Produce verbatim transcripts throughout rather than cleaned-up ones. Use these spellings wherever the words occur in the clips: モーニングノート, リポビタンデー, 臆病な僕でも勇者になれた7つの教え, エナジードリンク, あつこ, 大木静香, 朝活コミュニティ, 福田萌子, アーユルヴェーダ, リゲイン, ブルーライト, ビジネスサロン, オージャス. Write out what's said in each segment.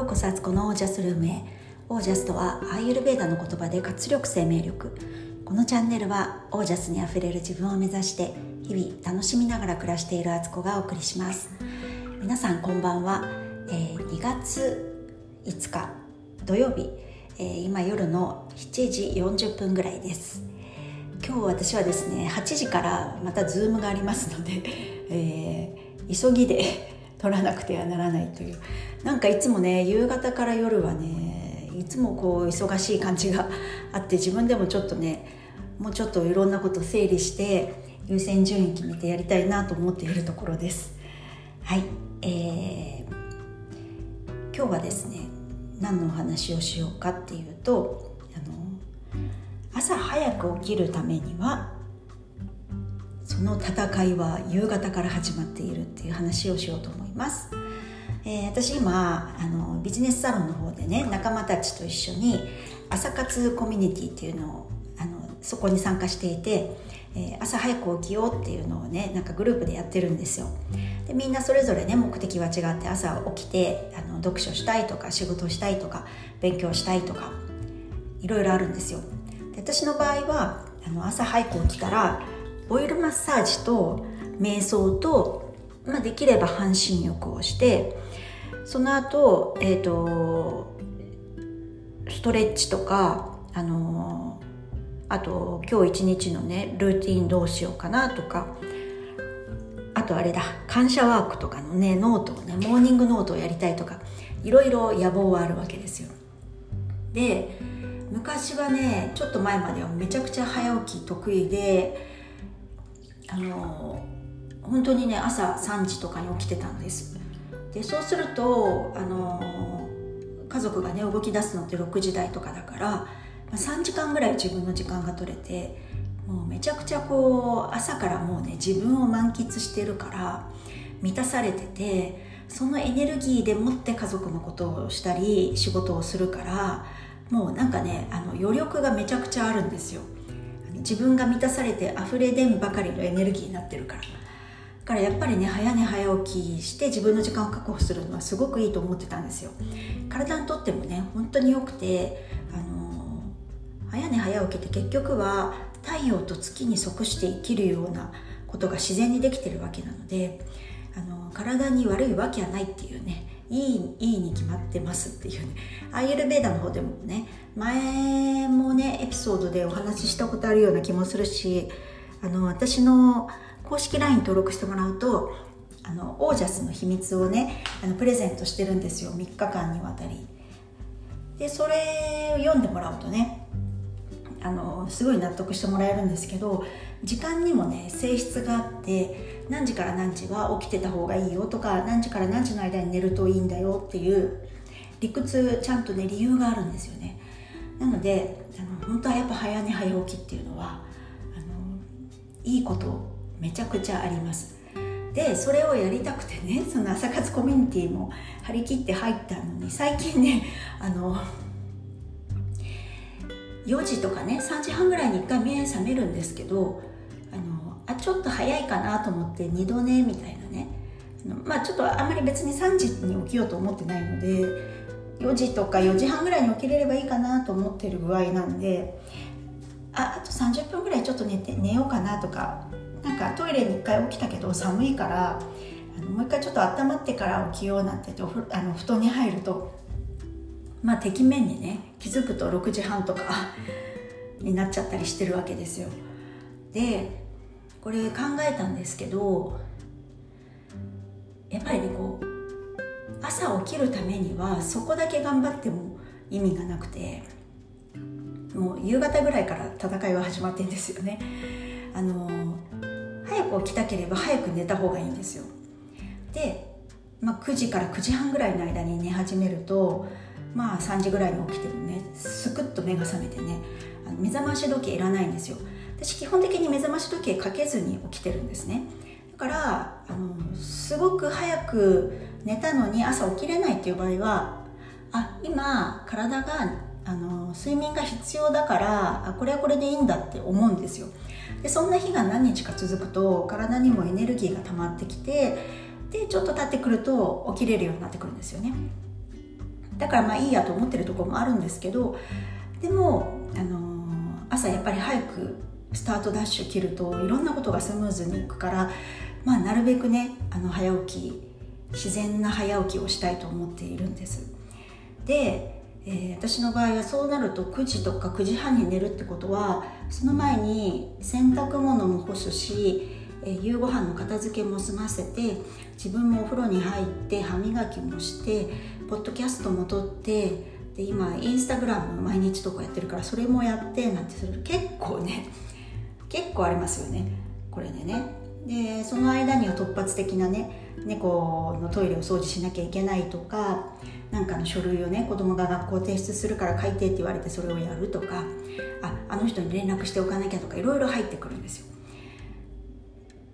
ようこそあつこのオージャスルームへ。オージャスとはアーユルヴェーダの言葉で活力生命力。このチャンネルはオージャスにあふれる自分を目指して日々楽しみながら暮らしているあつこがお送りします。皆さんこんばんは、えー、にがついつか土曜日、えー、今夜のしちじよんじゅっぷんぐらいです。今日私はですねはちじからまたズームがありますので、えー、急ぎで取らなくてはならないという、なんかいつもね夕方から夜はねいつもこう忙しい感じがあって、自分でもちょっとねもうちょっといろんなこと整理して優先順位決めてやりたいなと思っているところです。はい、えー、今日はですね何のお話をしようかっていうと、あの朝早く起きるためにはその戦いは夕方から始まっているっていう話をしようと思います。えー、私今あのビジネスサロンの方でね仲間たちと一緒に朝活コミュニティっていうのをあのそこに参加していて、えー、朝早く起きようっていうのをねなんかグループでやってるんですよ。でみんなそれぞれね目的は違って、朝起きてあの読書したいとか仕事したいとか勉強したいとかいろいろあるんですよ。で私の場合はあの朝早く起きたらオイルマッサージと瞑想と、まあ、できれば半身浴をして、その後、えーと、ストレッチとか、あのー、あと今日一日のねルーティーンどうしようかなとか、あとあれだ感謝ワークとかのねノートをねモーニングノートをやりたいとか、いろいろ野望はあるわけですよ。で昔はねちょっと前まではめちゃくちゃ早起き得意で、あの本当にね朝さんじとかに起きてたんです。でそうするとあの家族がね動き出すのってろくじ台とかだからさんじかんぐらい自分の時間が取れて、もうめちゃくちゃこう朝からもうね自分を満喫してるから満たされてて、そのエネルギーでもって家族のことをしたり仕事をするから、もうなんかねあの余力がめちゃくちゃあるんですよ。自分が満たされて溢れ出んばかりのエネルギーになってるから、だからやっぱりね早寝早起きして自分の時間を確保するのはすごくいいと思ってたんですよ。体にとってもね本当に良くて、あのー、早寝早起きって結局は太陽と月に即して生きるようなことが自然にできてるわけなので、あのー、体に悪いわけはないっていうね、いい、いいに決まってますっていうね。アーユルヴェーダの方でもね前もねエピソードでお話ししたことあるような気もするし、あの私の公式 ライン 登録してもらうとあのオージャスの秘密をねあのプレゼントしてるんですよ、みっかかんにわたり。でそれを読んでもらうとねあのすごい納得してもらえるんですけど、時間にもね性質があって、何時から何時は起きてた方がいいよとか、何時から何時の間に寝るといいんだよっていう理屈、ちゃんとね理由があるんですよね。なのであの本当はやっぱ早寝早起きっていうのはあのいいことめちゃくちゃあります。でそれをやりたくてねその朝活コミュニティも張り切って入ったのに、最近ねあのよじとかねさんじはんぐらいにいっかい目覚めるんですけど、あのあちょっと早いかなと思ってにど寝みたいなね、まあちょっとあんまり別にさんじに起きようと思ってないのでよじとかよじはんぐらいに起きれればいいかなと思ってる具合なんで、ああとさんじゅっぷんぐらいちょっと寝て寝ようかなとか、なんかトイレにいっかい起きたけど寒いからあのもういっかいちょっと温まってから起きようなんて言って、あの布団に入るとまあ、てきめんにね気づくとろくじはんとかになっちゃったりしてるわけですよ。でこれ考えたんですけど、やっぱりねこう朝起きるためにはそこだけ頑張っても意味がなくて、もう夕方ぐらいから戦いは始まってるんですよね。あの早く起きたければ早く寝た方がいいんですよ。で、まあ、くじからくじはんぐらいの間に寝始めるとまあさんじぐらいに起きてもねスクッと目が覚めてね、あの目覚まし時計いらないんですよ。私基本的に目覚まし時計かけずに起きてるんですね。だからあのすごく早く寝たのに朝起きれないっていう場合は、あ今体があの睡眠が必要だからあこれはこれでいいんだって思うんですよ。でそんな日が何日か続くと体にもエネルギーが溜まってきて、でちょっと経ってくると起きれるようになってくるんですよね。だからまあいいやと思ってるところもあるんですけど、でも、あのー、朝やっぱり早くスタートダッシュ切るといろんなことがスムーズにいくから、まあ、なるべくね、あの早起き、自然な早起きをしたいと思っているんです。で、えー、私の場合はそうなるとくじとかくじはんに寝るってことは、その前に洗濯物も干すし、えー、夕ご飯の片付けも済ませて、自分もお風呂に入って歯磨きもして、ポッドキャストも撮って、で今インスタグラム毎日とかやってるから、それもやってなんてすると結構ね結構ありますよね、これでね。でその間には突発的なね、猫のトイレを掃除しなきゃいけないとか、なんかの書類をね、子供が学校提出するから書いてって言われてそれをやるとか、あ、あの人に連絡しておかなきゃとか、いろいろ入ってくるんですよ。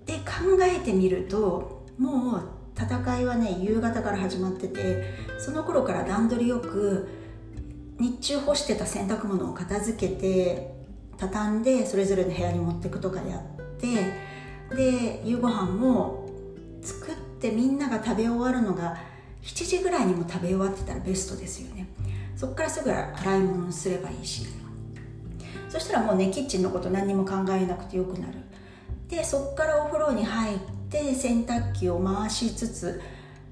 で考えてみると、もう戦いはね夕方から始まってて、その頃から段取りよく日中干してた洗濯物を片付けて、畳んでそれぞれの部屋に持っていくとかでやって、で夕ご飯も作ってみんなが食べ終わるのがしちじぐらいにも食べ終わってたらベストですよね。そっからすぐ洗い物すればいいし、そしたらもうねキッチンのこと何にも考えなくてよくなる。でそっからお風呂に入って洗濯機を回しつつ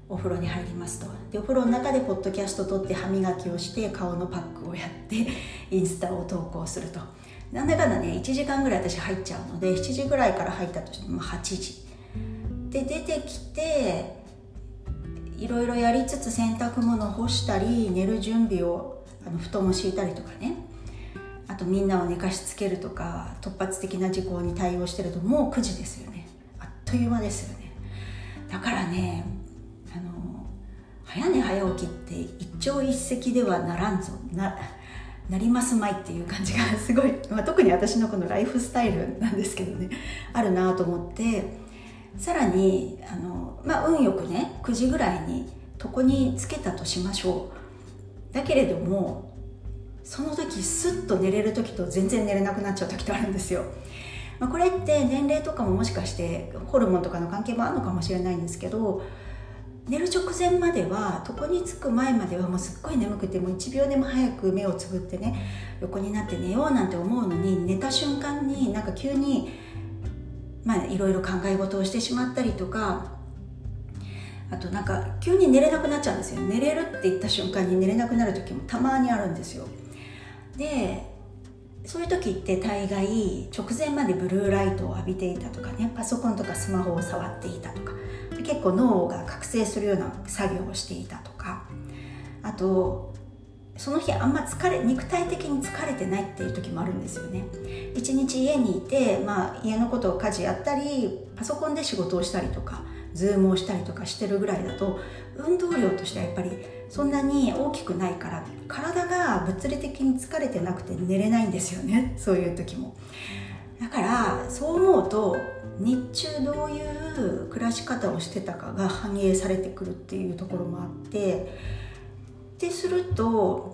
お風呂に入りますと。でお風呂の中でポッドキャスト撮って歯磨きをして、顔のパックをやってインスタを投稿すると、なんだかんだねいちじかんぐらい私入っちゃうので、しちじぐらいから入ったとしてもはちじで出てきて、いろいろやりつつ洗濯物を干したり、寝る準備を、あの布団を敷いたりとかね、あとみんなを寝かしつけるとか、突発的な事項に対応してるともうくじですよね。あっという間ですよね。だからね、あの早寝早起きって一朝一夕ではならんぞななりますまいっていう感じがすごい、まあ、特に私のこのライフスタイルなんですけどね、あるなと思って、さらにあの、まあ、運よくねくじぐらいに床につけたとしましょう。だけれどもその時スッと寝れる時と全然寝れなくなっちゃう時とあるんですよ、まあ、これって年齢とかももしかしてホルモンとかの関係もあるのかもしれないんですけど、寝る直前までは、床につく前まではもうすっごい眠くて、もういちびょうでも早く目をつぶってね横になって寝ようなんて思うのに、寝た瞬間になんか急にまあいろいろ考え事をしてしまったりとか、あとなんか急に寝れなくなっちゃうんですよ。寝れるって言った瞬間に寝れなくなる時もたまにあるんですよ。でそういう時って大概直前までブルーライトを浴びていたとかね、パソコンとかスマホを触っていたとか、結構脳が覚醒するような作業をしていたとか、あとその日あんま疲れ肉体的に疲れてないっていう時もあるんですよね。一日家にいて、まあ、家のことを家事やったりパソコンで仕事をしたりとかズームをしたりとかしてるぐらいだと、運動量としてはやっぱりそんなに大きくないから、体が物理的に疲れてなくて寝れないんですよね、そういう時も。だからそう思うと、日中どういう暮らし方をしてたかが反映されてくるっていうところもあって、ってすると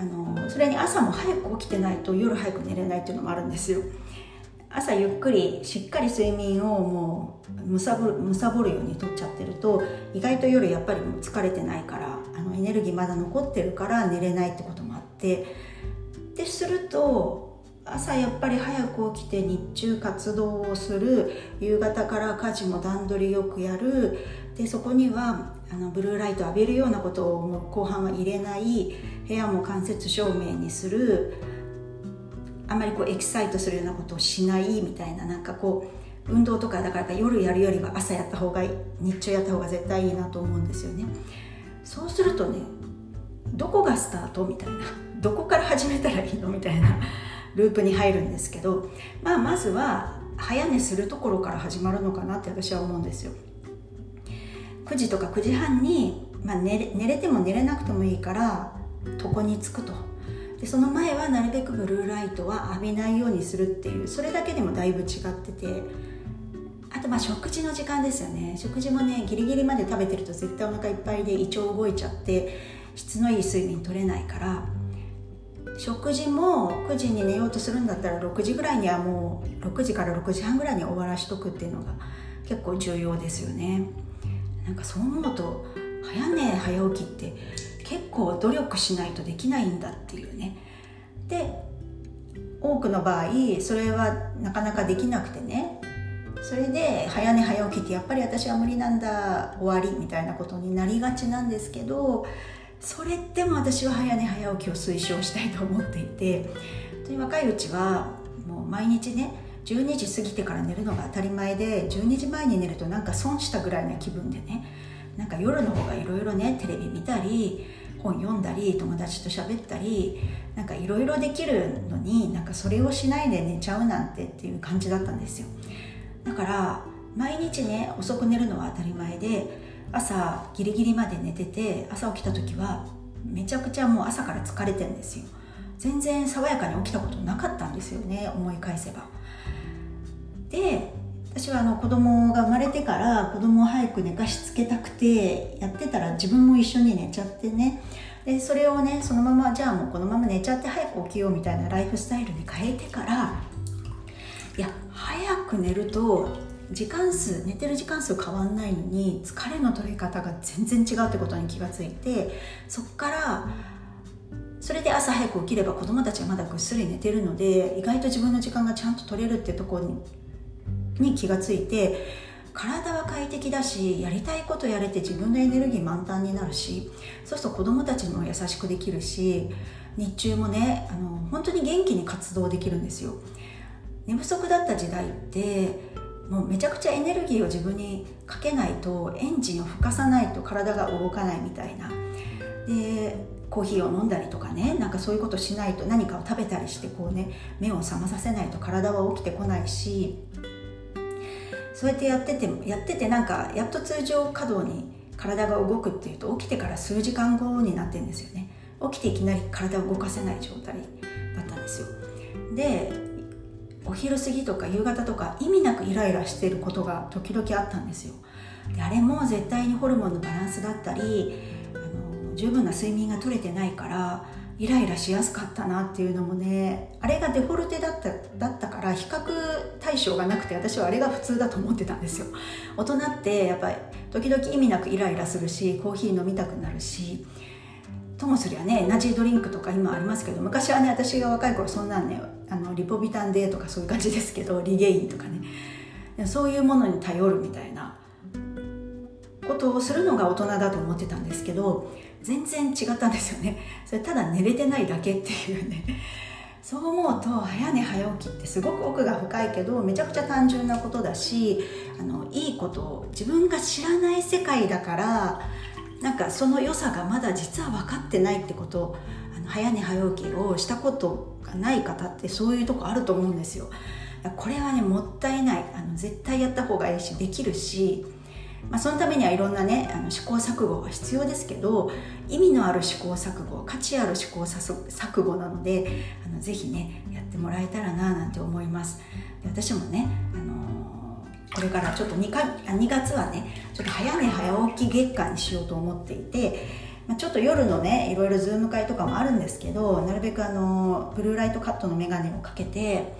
あのそれに朝も早く起きてないと夜早く寝れないっていうのもあるんですよ。朝ゆっくりしっかり睡眠をもうむさぼる、むさぼるようにとっちゃってると、意外と夜やっぱりもう疲れてないから、あのエネルギーまだ残ってるから寝れないってこともあって、ってすると朝やっぱり早く起きて日中活動をする、夕方から家事も段取りよくやる、でそこにはあのブルーライト浴びるようなことを後半は入れない、部屋も間接照明にする、あまりこうエキサイトするようなことをしないみたいな、なんかこう運動とかだから夜やるよりは朝やった方がいい、日中やった方が絶対いいなと思うんですよね。そうするとね、どこがスタートみたいな、どこから始めたらいいのみたいなループに入るんですけど、まあ、まずは早寝するところから始まるのかなって私は思うんですよ。くじとかくじはんに、まあ、寝れ、寝れても寝れなくてもいいから床につくと。でその前はなるべくブルーライトは浴びないようにするっていう、それだけでもだいぶ違ってて、あとまあ食事の時間ですよね。食事もねギリギリまで食べてると絶対お腹いっぱいで胃腸動いちゃって質のいい睡眠取れないから、食事もくじに寝ようとするんだったらろくじぐらいにはもうろくじからろくじはんぐらいに終わらしとくっていうのが結構重要ですよね。なんかそう思うと早寝早起きって結結構努力しないとできないんだっていうね。で多くの場合それはなかなかできなくてね、それで早寝早起きってやっぱり私は無理なんだ終わりみたいなことになりがちなんですけど、それでも私は早寝早起きを推奨したいと思っていて、本当に若いうちはもう毎日ねじゅうにじ過ぎてから寝るのが当たり前で、じゅうにじまえに寝るとなんか損したぐらいな気分でね、なんか夜の方がいろいろねテレビ見たり本読んだり友達と喋ったりなんかいろいろできるのに、なんかそれをしないで寝ちゃうなんてっていう感じだったんですよ。だから毎日ね遅く寝るのは当たり前で、朝ギリギリまで寝てて朝起きた時はめちゃくちゃもう朝から疲れてるんですよ。全然爽やかに起きたことなかったんですよね、思い返せば。で私はあの子供が生まれてから子供を早く寝かしつけたくてやってたら自分も一緒に寝ちゃってね、でそれをねそのままじゃあもうこのまま寝ちゃって早く起きようみたいなライフスタイルに変えてから、いや早く寝ると時間数寝てる時間数変わんないのに疲れの取り方が全然違うってことに気がついて、そっからそれで朝早く起きれば子供たちはまだぐっすり寝てるので意外と自分の時間がちゃんと取れるってところにに気がついて、体は快適だしやりたいことやれて自分のエネルギー満タンになるし、そうすると子どもたちにも優しくできるし、日中もねあの本当に元気に活動できるんですよ。寝不足だった時代ってもうめちゃくちゃエネルギーを自分にかけないとエンジンを吹かさないと体が動かないみたいな、でコーヒーを飲んだりとかね、なんかそういうことしないと、何かを食べたりしてこうね目を覚まさせないと体は起きてこないし、そうやってやっててやっててなんかやっと通常稼働に体が動くっていうと起きてから数時間後になってるんですよね。起きていきなり体を動かせない状態だったんですよ。でお昼過ぎとか夕方とか意味なくイライラしてることが時々あったんですよ。であれも絶対にホルモンのバランスだったりあの十分な睡眠が取れてないからイライラしやすかったなっていうのもね、あれがデフォルテだった、だったから比較対象がなくて私はあれが普通だと思ってたんですよ。大人ってやっぱり時々意味なくイライラするしコーヒー飲みたくなるし、ともすりゃねエナジードリンクとか今ありますけど、昔はね私が若い頃そんなんねあのリポビタンデーとかそういう感じですけど、リゲインとかねそういうものに頼るみたいなことをするのが大人だと思ってたんですけど、全然違ったんですよね。それただ寝れてないだけっていうね。そう思うと早寝早起きってすごく奥が深いけどめちゃくちゃ単純なことだし、あのいいことを自分が知らない世界だから、なんかその良さがまだ実は分かってないってこと、あの早寝早起きをしたことがない方ってそういうとこあると思うんですよ。これはねもったいない、あの絶対やった方がいいしできるし、まあ、そのためにはいろんなねあの試行錯誤は必要ですけど、意味のある試行錯誤、価値ある試行錯誤なのであのぜひねやってもらえたらななんて思います。で私もね、あのー、これからちょっと 2, かにがつはねちょっと早寝早起き月間にしようと思っていて、まあ、ちょっと夜のねいろいろズーム会とかもあるんですけど、なるべくあのブルーライトカットのメガネをかけて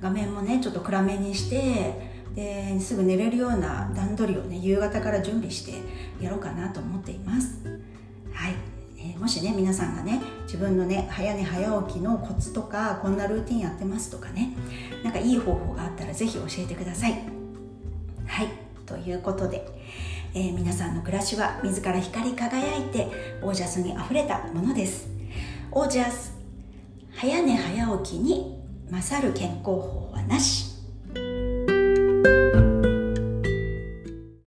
画面もねちょっと暗めにして。ですぐ寝れるような段取りをね夕方から準備してやろうかなと思っています。はい、えー、もしね皆さんがね自分のね早寝早起きのコツとかこんなルーティンやってますとかね、なんかいい方法があったらぜひ教えてください。はい、ということで、えー、皆さんの暮らしは自ら光り輝いてオージャスにあふれたものです。オージャス、早寝早起きに勝る健康法はなし。